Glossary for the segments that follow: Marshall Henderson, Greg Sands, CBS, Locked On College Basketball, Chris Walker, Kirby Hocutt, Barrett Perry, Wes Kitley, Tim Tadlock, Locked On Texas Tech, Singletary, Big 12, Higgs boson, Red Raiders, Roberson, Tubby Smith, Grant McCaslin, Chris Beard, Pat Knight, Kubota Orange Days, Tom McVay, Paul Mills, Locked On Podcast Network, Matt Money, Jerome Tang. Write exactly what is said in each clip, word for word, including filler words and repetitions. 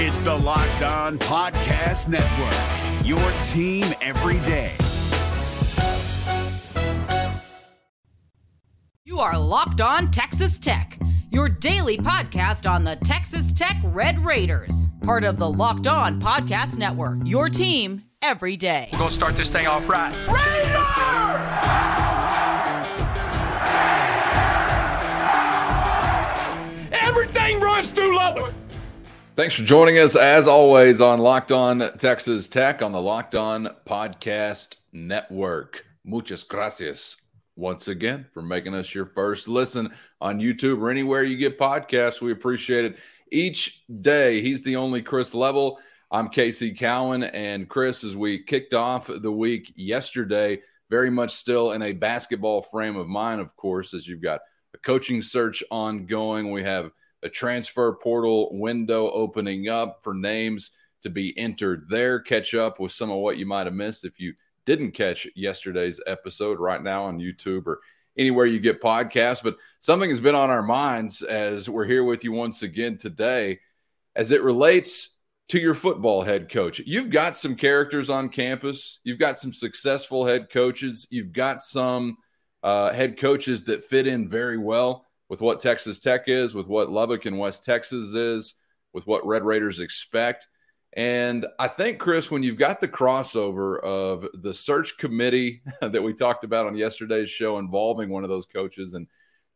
It's the Locked On Podcast Network, your team every day. You are Locked On Texas Tech, your daily podcast on the Texas Tech Red Raiders. Part of the Locked On Podcast Network, your team every day. We're going to start this thing off right. Raiders! Everything runs through Lubbock. Thanks for joining us, as always, on Locked On Texas Tech on the Locked On Podcast Network. Muchas gracias once again for making us your first listen on YouTube or anywhere you get podcasts. We appreciate it each day. He's the only Chris Level. I'm Casey Cowan, and Chris, as we kicked off the week yesterday, very much still in a basketball frame of mind, of course, as you've got a coaching search ongoing. We have a transfer portal window opening up for names to be entered there. Catch up with some of what you might have missed if you didn't catch yesterday's episode right now on YouTube or anywhere you get podcasts. But something has been on our minds as we're here with you once again today as it relates to your football head coach. You've got some characters on campus. You've got some successful head coaches. You've got some uh, head coaches that fit in very well with what Texas Tech is, with what Lubbock and West Texas is, with what Red Raiders expect. And I think, Chris, when you've got the crossover of the search committee that we talked about on yesterday's show involving one of those coaches and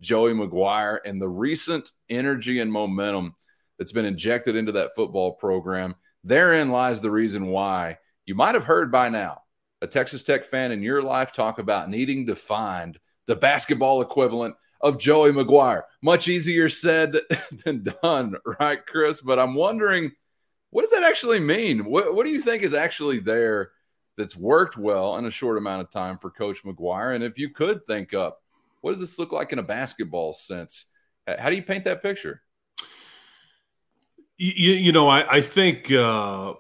Joey McGuire and the recent energy and momentum that's been injected into that football program, therein lies the reason why you might have heard by now a Texas Tech fan in your life talk about needing to find the basketball equivalent of Joey McGuire. Much easier said than done, right, Chris? But I'm wondering, what does that actually mean? What, what do you think is actually there that's worked well in a short amount of time for Coach McGuire? And if you could think up, what does this look like in a basketball sense? How do you paint that picture? You, you know, I, I think uh,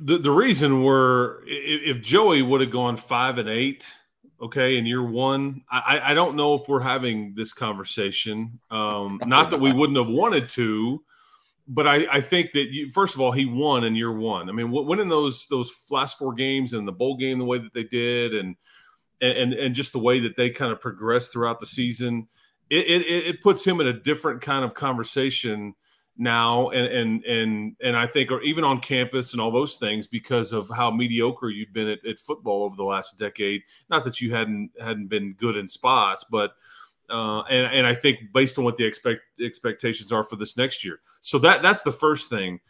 the, the reason we're – if Joey would have gone five and eight – okay, in year one, I, I don't know if we're having this conversation. Um, not that we wouldn't have wanted to, but I, I think that, you, first of all, he won in year one. I mean, winning those those last four games and the bowl game the way that they did and and and just the way that they kind of progressed throughout the season, it it, it puts him in a different kind of conversation now, and and and and I think, or even on campus and all those things, because of how mediocre you've been at, at football over the last decade. Not that you hadn't hadn't been good in spots, but uh, and and I think based on what the expect expectations are for this next year. So that that's the first thing.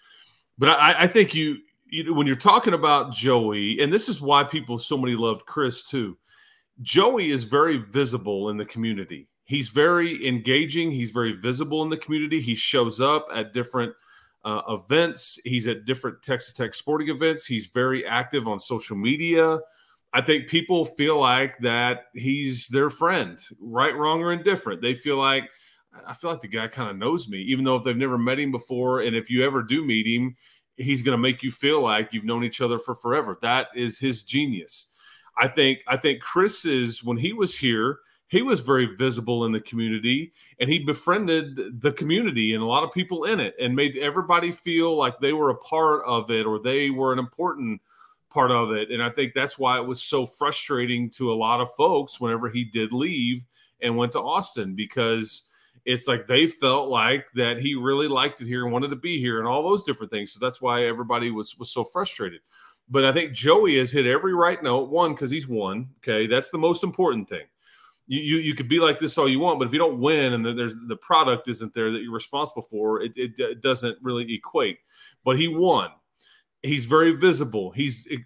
But I, I think you, you when you're talking about Joey, and this is why people so many loved Chris too. Joey is very visible in the community. He's very engaging. He's very visible in the community. He shows up at different uh, events. He's at different Texas Tech sporting events. He's very active on social media. I think people feel like that he's their friend, right, wrong, or indifferent. They feel like, I feel like the guy kind of knows me, even though if they've never met him before. And if you ever do meet him, he's going to make you feel like you've known each other for forever. That is his genius. I think, I think Chris is, when he was here, he was very visible in the community, and he befriended the community and a lot of people in it and made everybody feel like they were a part of it or they were an important part of it. And I think that's why it was so frustrating to a lot of folks whenever he did leave and went to Austin, because it's like they felt like that he really liked it here and wanted to be here and all those different things. So that's why everybody was, was so frustrated. But I think Joey has hit every right note, one, because he's won. Okay, that's the most important thing. You, you you could be like this all you want, but if you don't win and there's the product isn't there that you're responsible for, it, it, it doesn't really equate. But he won. He's very visible. He's e-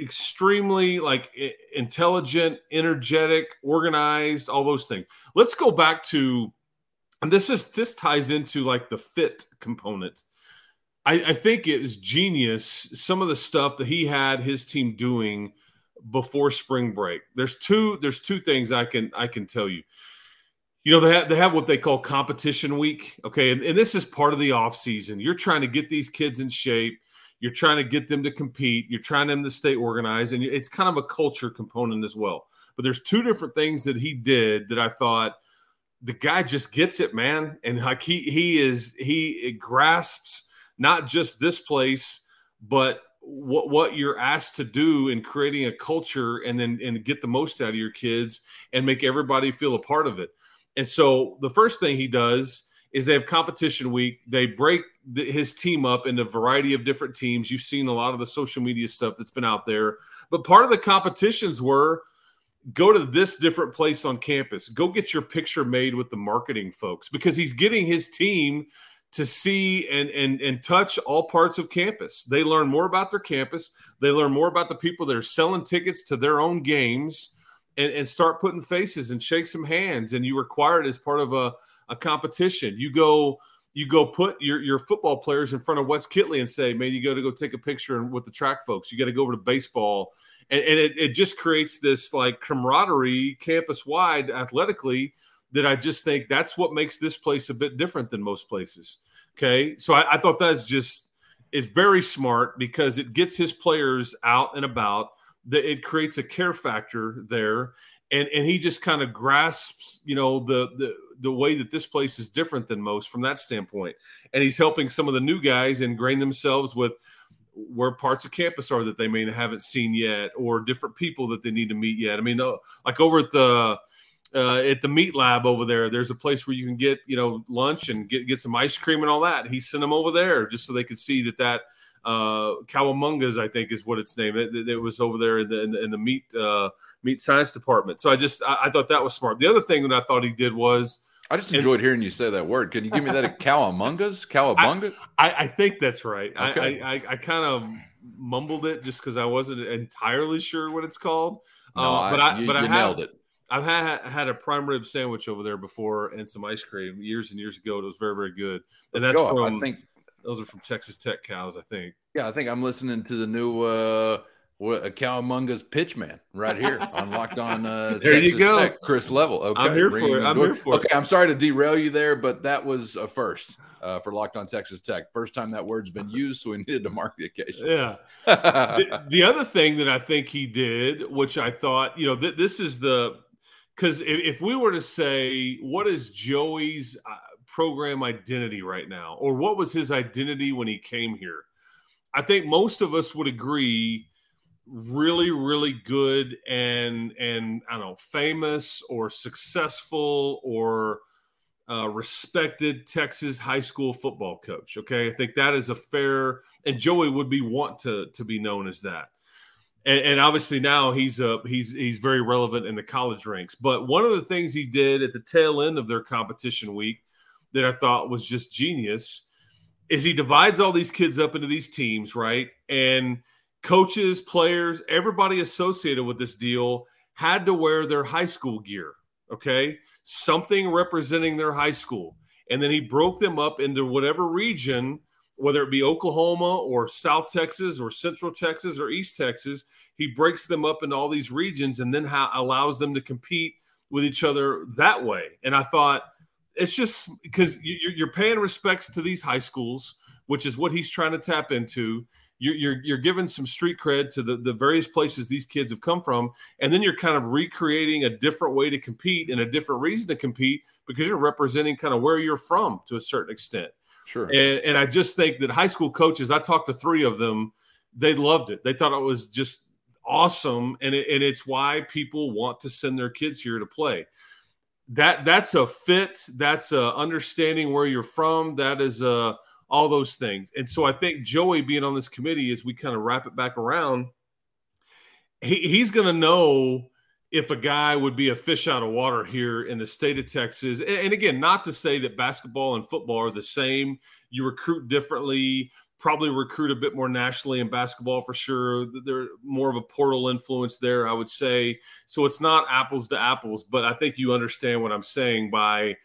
extremely like intelligent, energetic, organized, all those things. Let's go back to, and this is this ties into like the fit component. I, I think it was genius. Some of the stuff that he had his team doing before spring break. There's two there's two things I can I can tell you. You know, they have, they have what they call competition week, okay? And, and this is part of the offseason. You're trying to get these kids in shape. You're trying to get them to compete. You're trying them to stay organized, and it's kind of a culture component as well. But there's two different things that he did that I thought, the guy just gets it, man. And like he he is he grasps not just this place, but what what you're asked to do in creating a culture and then and get the most out of your kids and make everybody feel a part of it. And so the first thing he does is they have competition week. They break the, his team up into a variety of different teams. You've seen a lot of the social media stuff that's been out there. But part of the competitions were go to this different place on campus. Go get your picture made with the marketing folks, because he's getting his team to see and and and touch all parts of campus. They learn more about their campus. They learn more about the people that are selling tickets to their own games, and, and start putting faces and shake some hands. And you require it as part of a, a competition. You go you go put your, your football players in front of Wes Kitley and say, man, you got to go take a picture with the track folks. You got to go over to baseball. And, and it, it just creates this like camaraderie campus-wide athletically that I just think that's what makes this place a bit different than most places. Okay. So I, I thought that's just, it's very smart because it gets his players out and about, that it creates a care factor there. And, and he just kind of grasps, you know, the, the, the way that this place is different than most from that standpoint. And he's helping some of the new guys ingrain themselves with where parts of campus are that they may haven't seen yet, or different people that they need to meet yet. I mean, like over at the, Uh, at the meat lab over there, there's a place where you can get, you know, lunch and get, get some ice cream and all that. He sent them over there just so they could see that that uh, Cowamungas, I think, is what it's named. It, it was over there in the in the, in the meat uh, meat science department. So I just I, I thought that was smart. The other thing that I thought he did was I just enjoyed and, hearing you say that word. Can you give me that? A Cowamungas, Cowabunga? I, I, I think that's right. Okay. I I, I kind of mumbled it just because I wasn't entirely sure what it's called. No, uh, but I, I you, but I nailed it. I've had had a prime rib sandwich over there before and some ice cream years and years ago. It was very, very good. And Let's that's go. from, I think those are from Texas Tech cows, I think. Yeah, I think I'm listening to the new uh, Cowabunga's Pitchman right here on Locked On uh, there Texas you go. Tech, Chris Level. Okay, I'm here for it. I'm door. here for okay, it. Okay, I'm sorry to derail you there, but that was a first uh, for Locked On Texas Tech. First time that word's been used, so we needed to mark the occasion. Yeah. the, the other thing that I think he did, which I thought, you know, th- this is the – because if we were to say, what is Joey's program identity right now? Or what was his identity when he came here? I think most of us would agree really, really good and, and I don't know, famous or successful or uh, respected Texas high school football coach, okay? I think that is a fair – and Joey would be want to to be known as that. And, and obviously now he's uh, he's he's very relevant in the college ranks. But one of the things he did at the tail end of their competition week that I thought was just genius is he divides all these kids up into these teams, right? And coaches, players, everybody associated with this deal had to wear their high school gear, okay? Something representing their high school. And then he broke them up into whatever region, whether it be Oklahoma or South Texas or Central Texas or East Texas, he breaks them up into all these regions and then ha- allows them to compete with each other that way. And I thought it's just because you're paying respects to these high schools, which is what he's trying to tap into. You're, you're, you're giving some street cred to the, the various places these kids have come from. And then you're kind of recreating a different way to compete and a different reason to compete because you're representing kind of where you're from to a certain extent. Sure. And, and I just think that high school coaches, I talked to three of them, they loved it. They thought it was just awesome. And it, and it's why people want to send their kids here to play. That that's a fit. That's a understanding where you're from. That is a, all those things. And so I think Joey being on this committee, as we kind of wrap it back around, he, he's going to know if a guy would be a fish out of water here in the state of Texas. And again, not to say that basketball and football are the same. You recruit differently, probably recruit a bit more nationally in basketball for sure. There's more of a portal influence there, I would say. So it's not apples to apples, but I think you understand what I'm saying by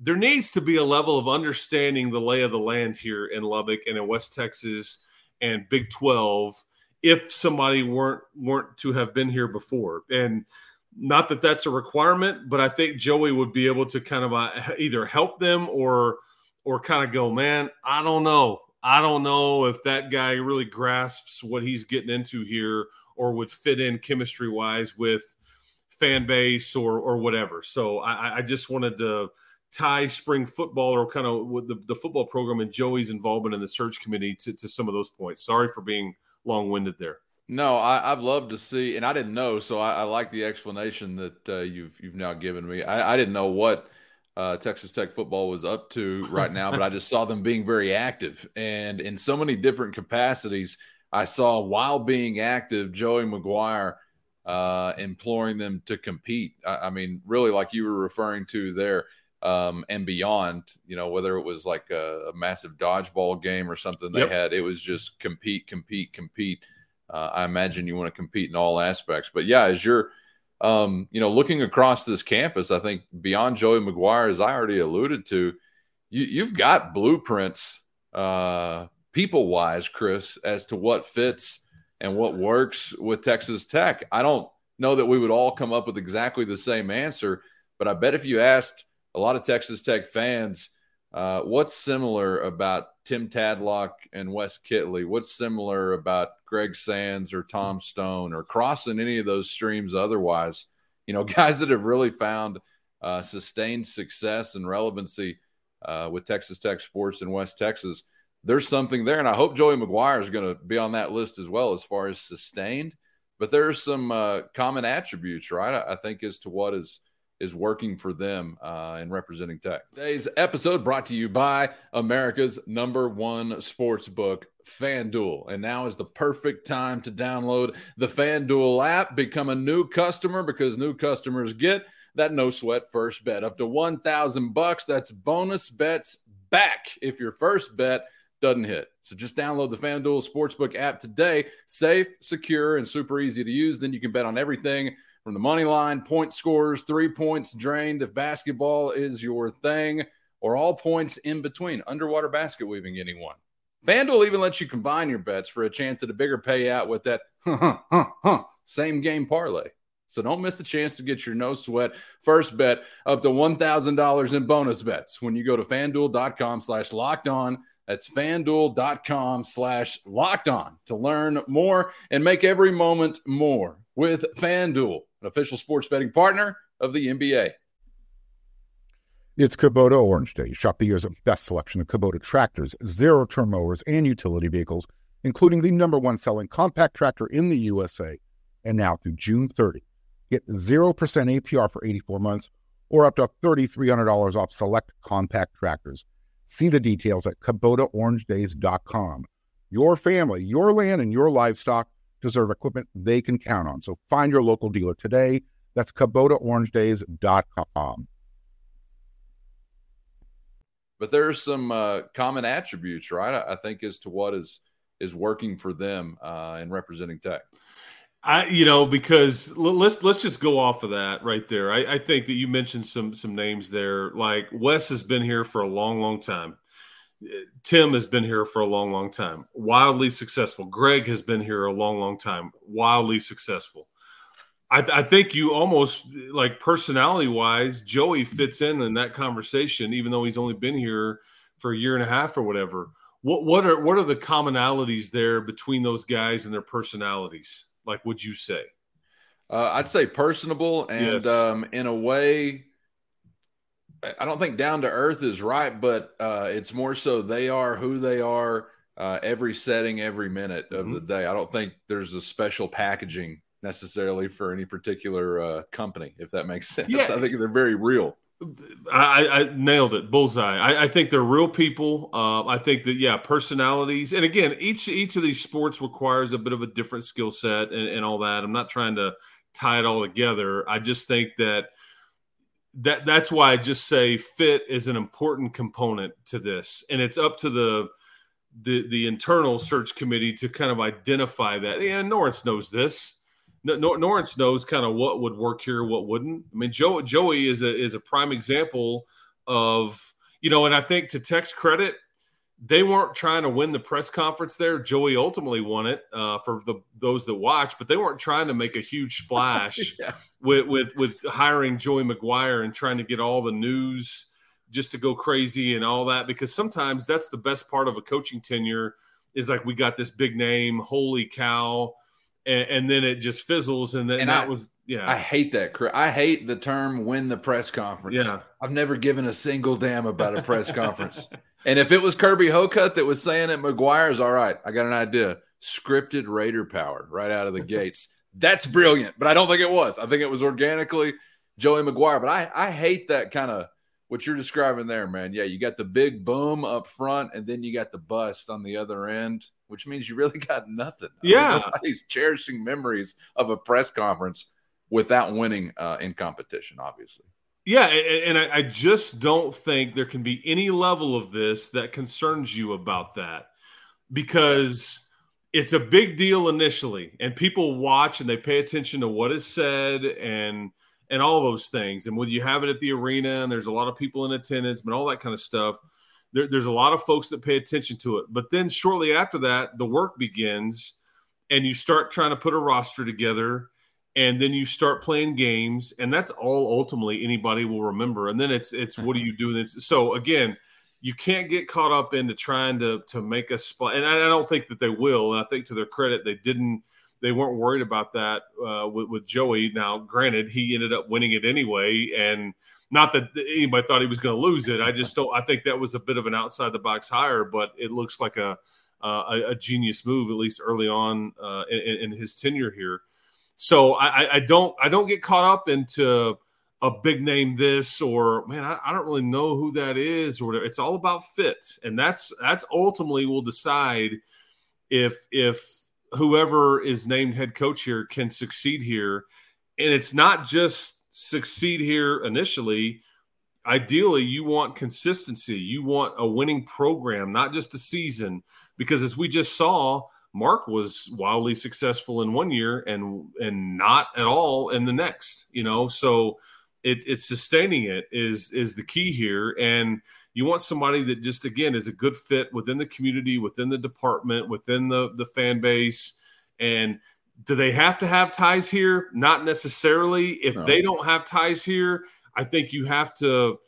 there needs to be a level of understanding the lay of the land here in Lubbock and in West Texas and Big twelve if somebody weren't weren't to have been here before. And not that that's a requirement, but I think Joey would be able to kind of uh, either help them or or kind of go, man, I don't know. I don't know if that guy really grasps what he's getting into here or would fit in chemistry-wise with fan base or or whatever. So I, I just wanted to tie spring football or kind of with the, the football program and Joey's involvement in the search committee to, to some of those points. Sorry for being long-winded there. No, I, I've loved to see, and I didn't know, so I, I like the explanation that uh, you've you've now given me. I, I didn't know what uh, Texas Tech football was up to right now, but I just saw them being very active. And in so many different capacities, I saw while being active, Joey McGuire uh, imploring them to compete. I, I mean, really like you were referring to there um, and beyond, you know, whether it was like a, a massive dodgeball game or something they yep. had, it was just compete, compete, compete. Uh, I imagine you want to compete in all aspects, but yeah, as you're, um, you know, looking across this campus, I think beyond Joey McGuire, as I already alluded to, you, you've got blueprints, uh, people-wise, Chris, as to what fits and what works with Texas Tech. I don't know that we would all come up with exactly the same answer, but I bet if you asked a lot of Texas Tech fans, uh, what's similar about Tim Tadlock and Wes Kitley? What's similar about Greg Sands or Tom Stone or crossing any of those streams otherwise? You know, guys that have really found uh, sustained success and relevancy uh, with Texas Tech sports in West Texas. There's something there, and I hope Joey McGuire is going to be on that list as well as far as sustained. But there are some uh, common attributes, right, I, I think, as to what is – is working for them uh, in representing Tech. Today's episode brought to you by America's number one sports book, FanDuel. And now is the perfect time to download the FanDuel app, become a new customer, because new customers get that no sweat first bet up to one thousand bucks. That's bonus bets back if your first bet doesn't hit. So just download the FanDuel Sportsbook app today. Safe, secure, and super easy to use. Then you can bet on everything from the money line, point scores, three points drained if basketball is your thing, or all points in between. Underwater basket weaving, anyone. FanDuel even lets you combine your bets for a chance at a bigger payout with that huh, huh, huh, same game parlay. So don't miss the chance to get your no sweat first bet up to one thousand dollars in bonus bets when you go to FanDuel.com slash locked on. That's FanDuel.com slash locked on to learn more and make every moment more with FanDuel, an official sports betting partner of the N B A. It's Kubota Orange Days. Shop the year's best selection of Kubota tractors, zero-turn mowers, and utility vehicles, including the number one selling compact tractor in the U S A. And now through June thirtieth, get zero percent A P R for eighty-four months or up to three thousand three hundred dollars off select compact tractors. See the details at Kubota Orange Days dot com. Your family, your land, and your livestock deserve equipment they can count on. So find your local dealer today. That's Kubota Orange Days dot com. But there are some uh, common attributes, right, I, I think, as to what is is working for them uh, in representing Tech. I, you know, because let's let's just go off of that right there. I, I think that you mentioned some some names there. Like Wes has been here for a long, long time. Tim has been here for a long, long time. Wildly successful. Greg has been here a long, long time. Wildly successful. I, I think you almost, like personality-wise, Joey fits in in that conversation, even though he's only been here for a year and a half or whatever. What what are what are the commonalities there between those guys and their personalities? Like, would you say? Uh, I'd say personable and yes. um, in a way, I don't think down to earth is right, but uh, it's more so they are who they are uh, every setting, every minute of mm-hmm. the day. I don't think there's a special packaging necessarily for any particular uh, company, if that makes sense. Yeah. I think they're very real. I, I nailed it. Bullseye. I, I think they're real people. Uh, I think that, yeah, personalities. And again, each each of these sports requires a bit of a different skill set and, and all that. I'm not trying to tie it all together. I just think that, that that's why I just say fit is an important component to this. And it's up to the the, the internal search committee to kind of identify that. And Norris knows this. No, Norris knows kind of what would work here, what wouldn't. I mean, Joe, Joey is a is a prime example of, you know, and I think to Tech's credit, they weren't trying to win the press conference there. Joey ultimately won it uh, for the those that watched, but they weren't trying to make a huge splash yeah. with, with with hiring Joey McGuire and trying to get all the news just to go crazy and all that, because sometimes that's the best part of a coaching tenure is like, we got this big name, holy cow. and, and then it just fizzles. And, then, and that I, was, yeah. I hate that. I hate the term win the press conference. Yeah. I've never given a single damn about a press conference. And if it was Kirby Hocutt that was saying it, McGuire's all right. I got an idea. Scripted Raider power right out of the gates. That's brilliant, but I don't think it was. I think it was organically Joey McGuire. But I, I hate that kind of what you're describing there, man. Yeah, you got the big boom up front, and then you got the bust on the other end, which means you really got nothing. Yeah. I mean, nobody's cherishing memories of a press conference without winning uh, in competition, obviously. Yeah, and I just don't think there can be any level of this that concerns you about that, because it's a big deal initially, and people watch and they pay attention to what is said and and all those things. And whether you have it at the arena and there's a lot of people in attendance and all that kind of stuff, there, there's a lot of folks that pay attention to it. But then shortly after that, the work begins, and you start trying to put a roster together, and then you start playing games, and that's all ultimately anybody will remember. And then it's it's what do you do this? So again, you can't get caught up into trying to to make a splash, and I, I don't think that they will. And I think to their credit, they didn't. They weren't worried about that uh, with, with Joey. Now, granted, he ended up winning it anyway, and not that anybody thought he was going to lose it. I just don't. I think that was a bit of an outside the box hire, but it looks like a a, a genius move, at least early on uh, in, in his tenure here. So I, I don't. I don't get caught up into a big name this or, man, I, I don't really know who that is or whatever. It's all about fit. And that's that's ultimately will decide if if whoever is named head coach here can succeed here. And it's not just succeed here initially. Ideally, you want consistency. You want a winning program, not just a season. Because as we just saw, Mark was wildly successful in one year and and not at all in the next. You know, so It, it's sustaining it is is the key here. And you want somebody that just, again, is a good fit within the community, within the department, within the, the fan base. And do they have to have ties here? Not necessarily. If no. they don't have ties here, I think you have to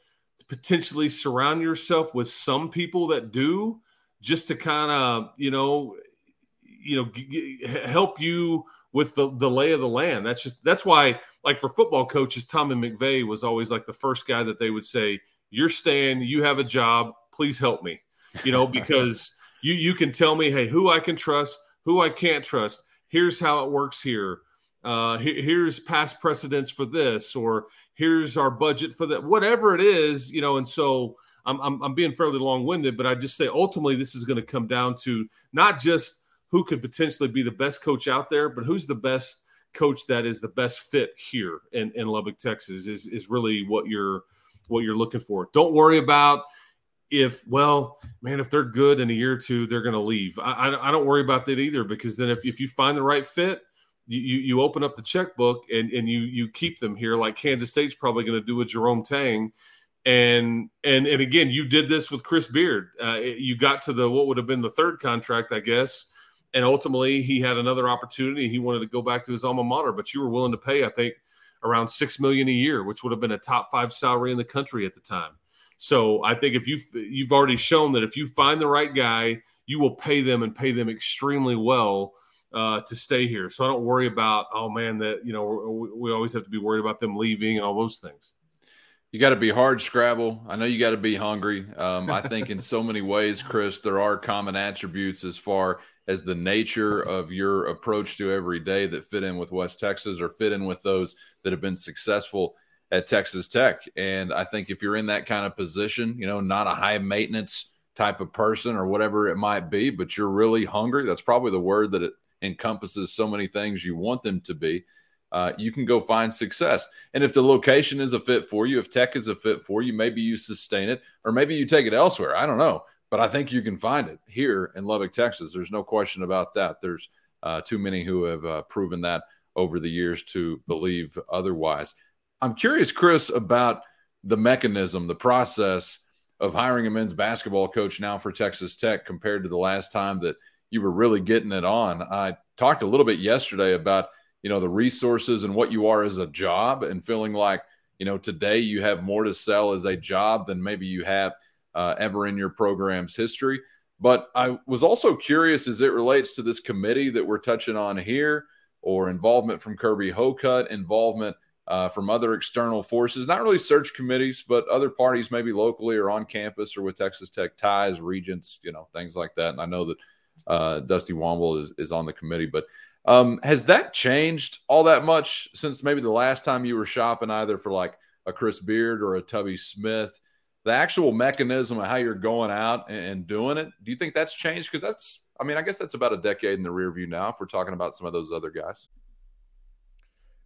potentially surround yourself with some people that do, just to kind of, you know, you know, g- g- help you with the, the lay of the land. That's just, that's why, like, for football coaches, Tom McVay was always like the first guy that they would say, you're staying, you have a job, please help me, you know, because you, you can tell me, hey, who I can trust, who I can't trust. Here's how it works here. Uh, here, here's past precedents for this, or here's our budget for that, whatever it is, you know. And so I'm, I'm, I'm being fairly long winded, but I just say, ultimately, this is going to come down to not just who could potentially be the best coach out there, but who's the best coach that is the best fit here in, in Lubbock, Texas, is is really what you're what you're looking for. Don't worry about if, well, man, if they're good in a year or two, they're going to leave. I, I, I don't worry about that either, because then if, if you find the right fit, you, you, you open up the checkbook and, and you you keep them here, like Kansas State's probably going to do with Jerome Tang. And, and, and again, you did this with Chris Beard. Uh, you got to the what would have been the third contract, I guess, and ultimately, he had another opportunity. He wanted to go back to his alma mater, but you were willing to pay, I think, around six million dollars a year, which would have been a top five salary in the country at the time. So I think if you've, you've already shown that if you find the right guy, you will pay them and pay them extremely well uh, to stay here. So I don't worry about, oh, man, that, you know, we always have to be worried about them leaving and all those things. You got to be hard scrabble. I know you got to be hungry. Um, I think in so many ways, Chris, there are common attributes as far as the nature of your approach to every day that fit in with West Texas or fit in with those that have been successful at Texas Tech. And I think if you're in that kind of position, you know, not a high maintenance type of person or whatever it might be, but you're really hungry. That's probably the word that it encompasses so many things you want them to be. Uh, you can go find success. And if the location is a fit for you, if Tech is a fit for you, maybe you sustain it, or maybe you take it elsewhere. I don't know. But I think you can find it here in Lubbock, Texas. There's no question about that. There's uh, too many who have uh, proven that over the years to believe otherwise. I'm curious, Chris, about the mechanism, the process of hiring a men's basketball coach now for Texas Tech compared to the last time that you were really getting it on. I talked a little bit yesterday about, you know, the resources and what you are as a job, and feeling like, you know, today you have more to sell as a job than maybe you have Uh, ever in your program's history. But I was also curious as it relates to this committee that we're touching on here, or involvement from Kirby Hocutt, involvement uh, from other external forces, not really search committees, but other parties maybe locally or on campus or with Texas Tech ties, regents, you know, things like that. And I know that uh, Dusty Womble is, is on the committee, but um, has that changed all that much since maybe the last time you were shopping either for like a Chris Beard or a Tubby Smith? The actual mechanism of how you're going out and doing it, do you think that's changed? Because that's, I mean, I guess that's about a decade in the rear view now if we're talking about some of those other guys.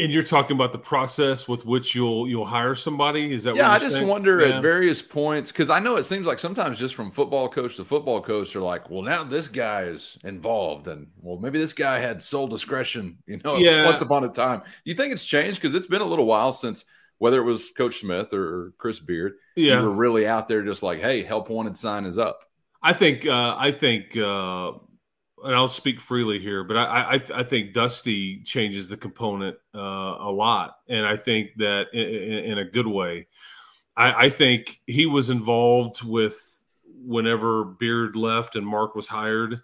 And you're talking about the process with which you'll you'll hire somebody? Is that yeah, what you're I just saying? wonder yeah. at various points, because I know it seems like sometimes just from football coach to football coach, they're like, well, now this guy is involved, and well, maybe this guy had sole discretion, you know, yeah. once upon a time. You think it's changed? Because it's been a little while since – whether it was Coach Smith or Chris Beard, yeah. you were really out there just like, hey, help wanted sign is up. I think, uh, I think, uh, and I'll speak freely here, but I, I, I think Dusty changes the component uh, a lot. And I think that in, in a good way. I, I think he was involved with whenever Beard left and Mark was hired.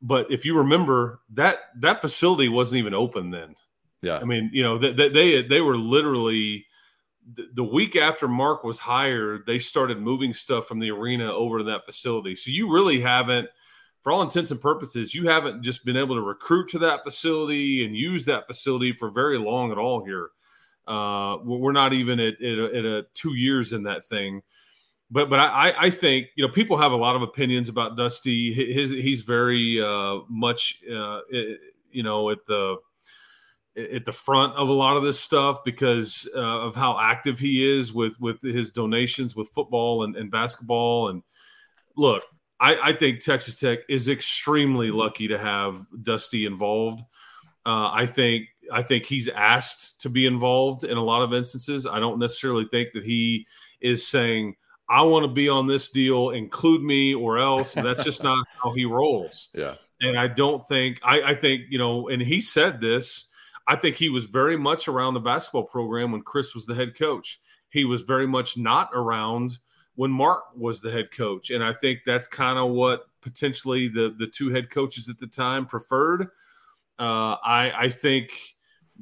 But if you remember, that, that facility wasn't even open then. Yeah. I mean, you know, they, they, they were literally – the week after Mark was hired, they started moving stuff from the arena over to that facility. So you really haven't, for all intents and purposes, you haven't just been able to recruit to that facility and use that facility for very long at all here. Uh, we're not even at, at, a, at a two years in that thing. But but I, I think, you know, people have a lot of opinions about Dusty. His, he's very uh, much, uh, you know, at the – at the front of a lot of this stuff because uh, of how active he is with, with his donations with football and, and basketball. And look, I, I think Texas Tech is extremely lucky to have Dusty involved. Uh, I think, I think he's asked to be involved in a lot of instances. I don't necessarily think that he is saying, I want to be on this deal, include me or else. That's just not how he rolls. Yeah. And I don't think, I, I think, you know, and he said this, I think he was very much around the basketball program when Chris was the head coach. He was very much not around when Mark was the head coach. And I think that's kind of what potentially the, the two head coaches at the time preferred. Uh, I, I think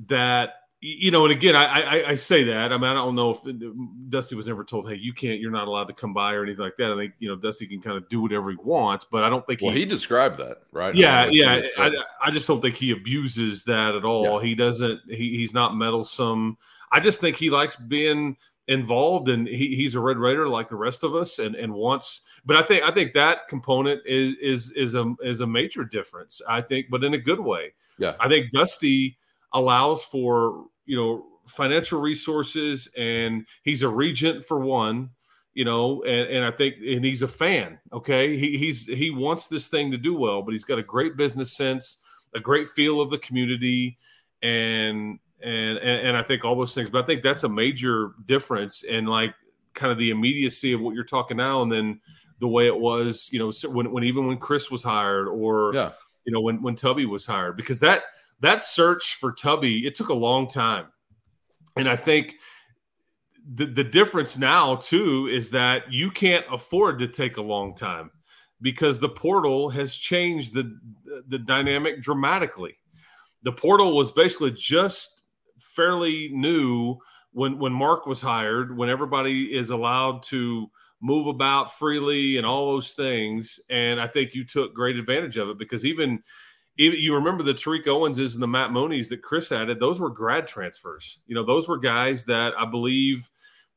that, you know, and again, I, I, I say that. I mean, I don't know if Dusty was ever told, hey, you can't, you're not allowed to come by or anything like that. I think, you know, Dusty can kind of do whatever he wants, but I don't think well, he, he described that, right? Yeah. Yeah. I, I just don't think he abuses that at all. Yeah. He doesn't, he, he's not meddlesome. I just think he likes being involved and he, he's a Red Raider like the rest of us and, and wants, but I think, I think that component is, is, is a, is a major difference, I think, but in a good way. Yeah. I think Dusty allows for, you know, financial resources, and he's a regent for one, you know, and, and I think, and he's a fan. Okay. He, he's, he wants this thing to do well, but he's got a great business sense, a great feel of the community. And, and, and I think all those things, but I think that's a major difference in like kind of the immediacy of what you're talking now. And then the way it was, you know, when, when, even when Chris was hired or, yeah. you know, when, when Tubby was hired, because that, That search for Tubby, it took a long time. And I think the, the difference now, too, is that you can't afford to take a long time because the portal has changed the, the dynamic dramatically. The portal was basically just fairly new when, when Mark was hired, when everybody is allowed to move about freely and all those things. And I think you took great advantage of it because even – you remember the Tariq Owenses and the Matt Moneys that Chris added, those were grad transfers. You know, those were guys that I believe,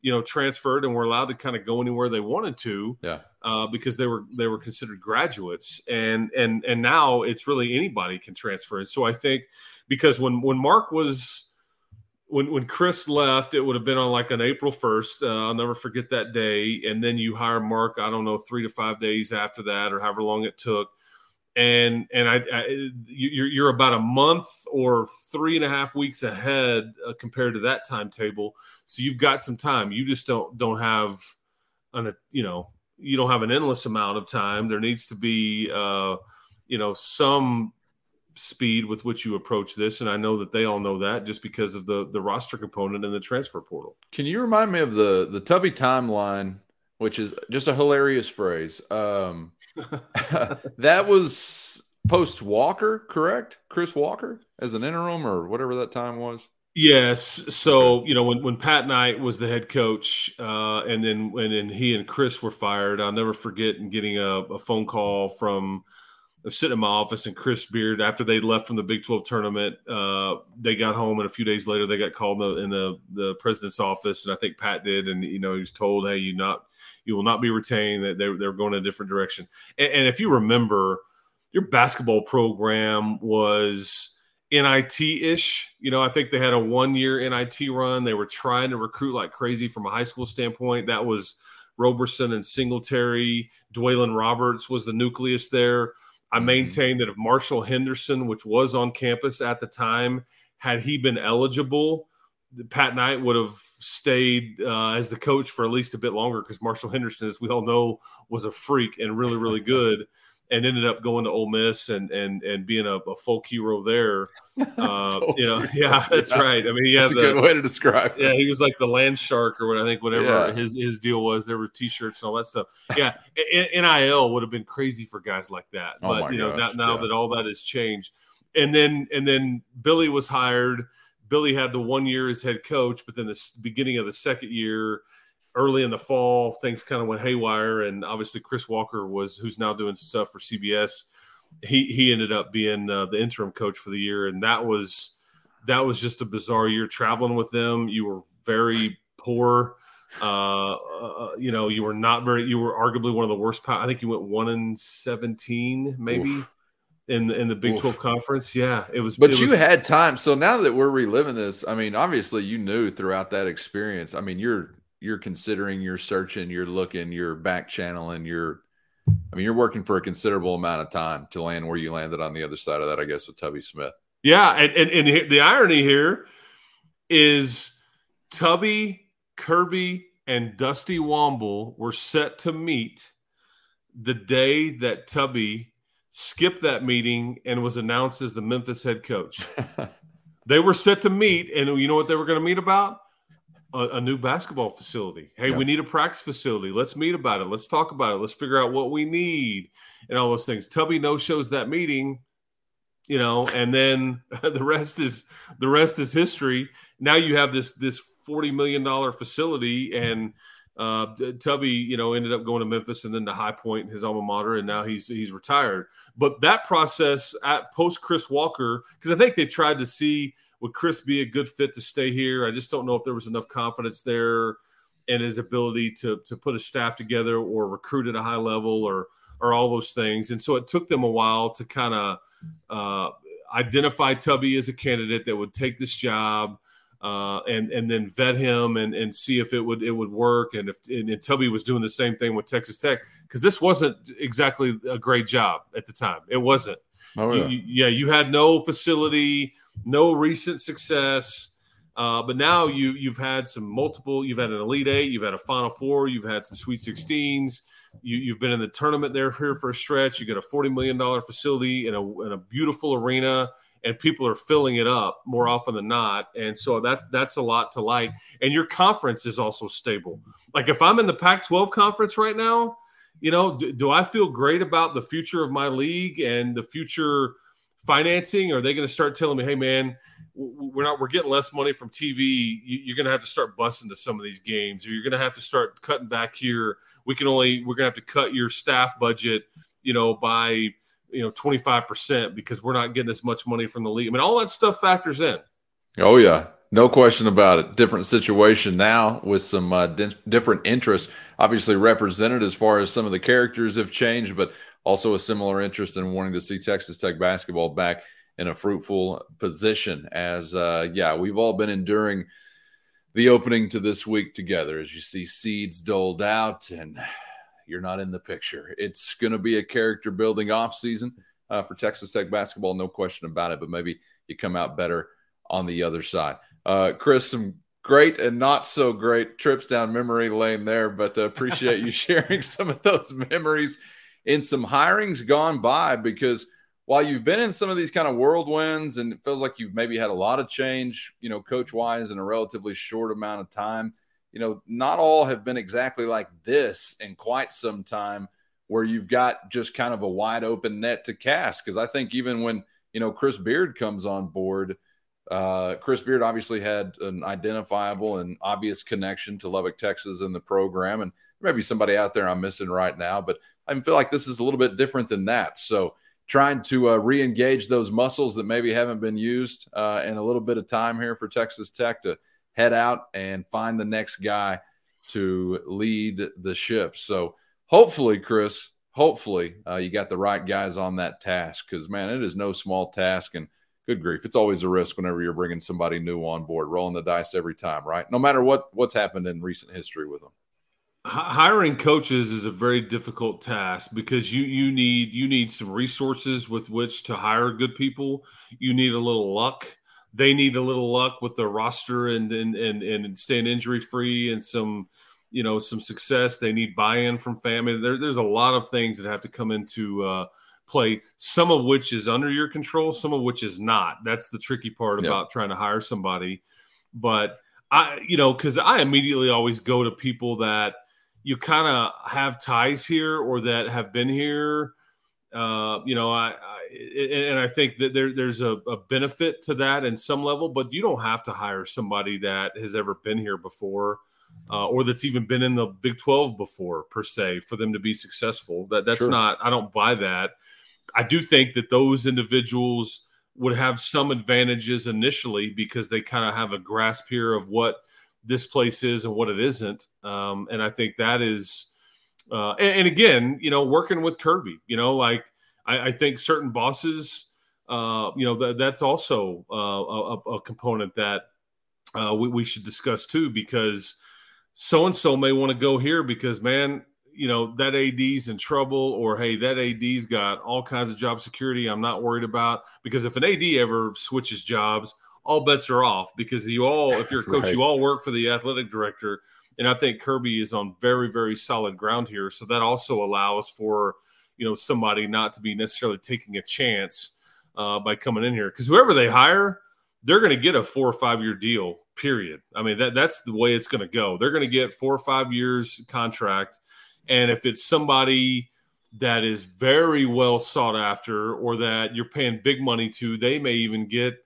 you know, transferred and were allowed to kind of go anywhere they wanted to yeah. uh, because they were they were considered graduates. And and and now it's really anybody can transfer. And so I think because when, when Mark was – when when Chris left, it would have been on like an April first. Uh, I'll never forget that day. And then you hire Mark, I don't know, three to five days after that or however long it took. And and I, I you're you're about a month or three and a half weeks ahead uh, compared to that timetable. So you've got some time. You just don't don't have an you know you don't have an endless amount of time. There needs to be uh, you know some speed with which you approach this, and I know that they all know that just because of the the roster component and the transfer portal. Can you remind me of the the Tubby timeline, which is just a hilarious phrase? Um, that was post Walker, correct? Chris Walker as an interim or whatever that time was. Yes. So, you know, when, when Pat Knight was the head coach uh, and then when and he and Chris were fired, I'll never forget getting a, a phone call from I was sitting in my office and Chris Beard after they left from the Big twelve tournament. Uh, they got home and a few days later they got called in the, in the, the president's office. And I think Pat did. And, you know, he was told, hey, you not, you will not be retained, that they, they're going in a different direction. And, and if you remember, your basketball program was N I T-ish. You know, I think they had a one-year N I T run. They were trying to recruit like crazy from a high school standpoint. That was Roberson and Singletary. Dwayne Roberts was the nucleus there. I maintain that if Marshall Henderson, which was on campus at the time, had he been eligible, Pat Knight would have stayed uh, as the coach for at least a bit longer because Marshall Henderson, as we all know, was a freak and really, really good and ended up going to Ole Miss and and and being a, a folk hero there. Uh, folk you know, hero. Yeah, that's yeah. right. I mean, he that's had a the, good way to describe it. Yeah, he was like the land shark or what I think whatever yeah. his, his deal was. There were T-shirts and all that stuff. Yeah, N I L would have been crazy for guys like that. Oh but, you know, gosh, now yeah. that all that has changed. And then And then Billy was hired. Billy had the one year as head coach, but then the beginning of the second year, early in the fall, things kind of went haywire. And obviously Chris Walker was, who's now doing stuff for C B S. He he ended up being uh, the interim coach for the year. And that was, that was just a bizarre year traveling with them. You were very poor. Uh, uh, you know, you were not very, you were arguably one of the worst. I think you went one in seventeen, maybe. Oof. In the, in the Big Oof. twelve conference. Yeah, it was. But it you was, had time. So now that we're reliving this, I mean, obviously you knew throughout that experience. I mean, you're, you're considering, you're searching, you're looking, you're back channeling, you're, I mean, you're working for a considerable amount of time to land where you landed on the other side of that, I guess, with Tubby Smith. Yeah. And, and, and the irony here is Tubby, Kirby, and Dusty Womble were set to meet the day that Tubby skipped that meeting and was announced as the Memphis head coach. They were set to meet, and you know what they were going to meet about? A, a new basketball facility. Hey, yeah. we need a practice facility. Let's meet about it. Let's talk about it. Let's figure out what we need and all those things. Tubby no-shows that meeting, you know, and then the rest is the rest is history. Now you have this this forty million dollars facility, and Uh, Tubby, you know, ended up going to Memphis and then to High Point, his alma mater, and now he's he's retired. But that process at post Chris Walker, because I think they tried to see would Chris be a good fit to stay here. I just don't know if there was enough confidence there in his ability to to put a staff together or recruit at a high level or or all those things. And so it took them a while to kind of uh, identify Tubby as a candidate that would take this job. Uh, and and then vet him and, and see if it would it would work and if and, and Tubby was doing the same thing with Texas Tech because this wasn't exactly a great job at the time. It wasn't. Oh, yeah. You, you, yeah, you had no facility, no recent success, uh, but now you you've had some multiple. You've had an Elite Eight, you've had a Final Four, you've had some Sweet Sixteens. You, you've been in the tournament there here for a stretch. You got a forty million dollar facility in a in a beautiful arena. And people are filling it up more often than not. And so that, that's a lot to like. And your conference is also stable. Like if I'm in the Pac twelve conference right now, you know, do, do I feel great about the future of my league and the future financing? Are they going to start telling me, hey, man, we're not we're getting less money from T V. You're going to have to start busting to some of these games or you're going to have to start cutting back here. We can only we're going to have to cut your staff budget, you know, by – you know, twenty-five percent because we're not getting as much money from the league. I mean, all that stuff factors in. Oh, yeah. No question about it. Different situation now with some uh, di- different interests, obviously represented as far as some of the characters have changed, but also a similar interest in wanting to see Texas Tech basketball back in a fruitful position as, uh, yeah, we've all been enduring the opening to this week together as you see seeds doled out and you're not in the picture. It's going to be a character building off season. uh, for Texas Tech basketball, no question about it, but maybe you come out better on the other side. Uh, Chris, some great and not so great trips down memory lane there, but uh, appreciate you sharing some of those memories in some hirings gone by, because while you've been in some of these kind of whirlwinds and it feels like you've maybe had a lot of change, you know, coach-wise in a relatively short amount of time, you know, not all have been exactly like this in quite some time, where you've got just kind of a wide open net to cast. Because I think even when, you know, Chris Beard comes on board, uh, Chris Beard obviously had an identifiable and obvious connection to Lubbock, Texas in the program. And there may be somebody out there I'm missing right now, but I feel like this is a little bit different than that. So trying to uh, re-engage those muscles that maybe haven't been used uh, in a little bit of time here for Texas Tech to head out and find the next guy to lead the ship. So hopefully, Chris, hopefully uh, you got the right guys on that task, because, man, it is no small task. And good grief, it's always a risk whenever you're bringing somebody new on board, rolling the dice every time, right? No matter what what's happened in recent history with them. Hiring coaches is a very difficult task, because you you need you need some resources with which to hire good people. You need a little luck. They need a little luck with their roster and and and, and staying injury free, and some you know some success. They need buy-in from family. There, there's a lot of things that have to come into uh, play. Some of which is under your control, some of which is not. That's the tricky part yep. about trying to hire somebody. But I you know because I immediately always go to people that you kind of have ties here or that have been here. Uh, you know, I, I and I think that there, there's a, a benefit to that in some level, but you don't have to hire somebody that has ever been here before uh, or that's even been in the Big twelve before, per se, for them to be successful. That That's sure. not – I don't buy that. I do think that those individuals would have some advantages initially, because they kind of have a grasp here of what – this place is and what it isn't. Um, and I think that is, uh, and, and again, you know, working with Kirby, you know, like I, I think certain bosses, uh, you know, th- that's also uh, a, a component that uh, we, we should discuss too, because so-and-so may want to go here because, man, you know, that A D's in trouble, or, hey, that A D's got all kinds of job security I'm not worried about. Because if an A D ever switches jobs, all bets are off, because you all, if you're a coach, right. you all work for the athletic director. And I think Kirby is on very, very solid ground here. So that also allows for, you know, somebody not to be necessarily taking a chance uh, by coming in here. Because whoever they hire, they're going to get a four or five year deal, period. I mean, that that's the way it's going to go. They're going to get four or five years contract. And if it's somebody that is very well sought after, or that you're paying big money to, they may even get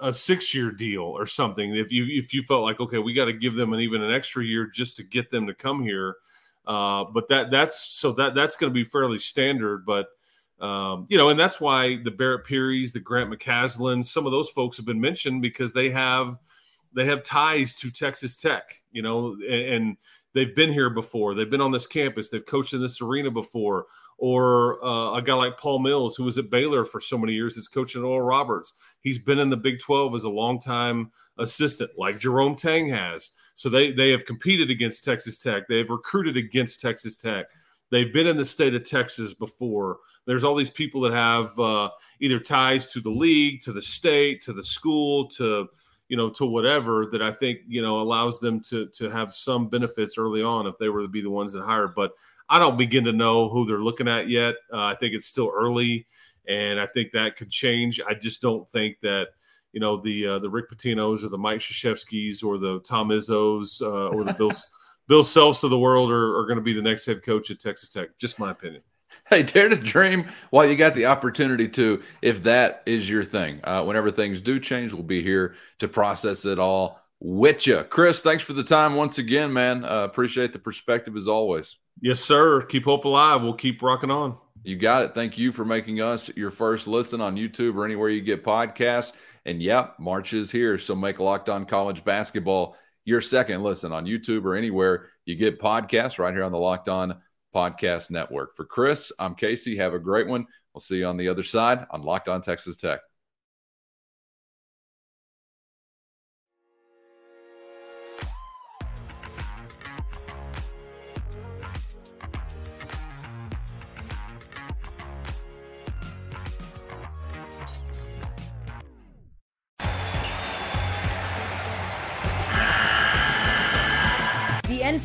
a six-year deal or something. If you if you felt like, okay, we got to give them an even an extra year just to get them to come here, uh, but that that's so that that's going to be fairly standard. But um, you know, and that's why the Barrett Perrys, the Grant McCaslin, some of those folks have been mentioned, because they have they have ties to Texas Tech, you know, and, and they've been here before. They've been on this campus. They've coached in this arena before. Or uh, a guy like Paul Mills, who was at Baylor for so many years, is coaching Oral Roberts. He's been in the Big twelve as a longtime assistant, like Jerome Tang has. So they they have competed against Texas Tech. They have recruited against Texas Tech. They've been in the state of Texas before. There's all these people that have uh, either ties to the league, to the state, to the school, to you know, to whatever, that I think, you know, allows them to to have some benefits early on if they were to be the ones that hired. But I don't begin to know who they're looking at yet. Uh, I think it's still early, and I think that could change. I just don't think that, you know, the uh, the Rick Pitino's or the Mike Krzyzewski's or the Tom Izzo's uh, or the Bill Bill Self's of the world are, are going to be the next head coach at Texas Tech. Just my opinion. Hey, dare to dream while you got the opportunity to, if that is your thing. Uh, whenever things do change, we'll be here to process it all with you. Chris, thanks for the time once again, man. Uh, appreciate the perspective as always. Yes, sir. Keep hope alive. We'll keep rocking on. You got it. Thank you for making us your first listen on YouTube or anywhere you get podcasts. And, yep, yeah, March is here, so make Locked On College Basketball your second listen on YouTube or anywhere you get podcasts, right here on the Locked On Podcast Network. For Chris, I'm Casey. Have a great one. We'll see you on the other side on Locked On Texas Tech. N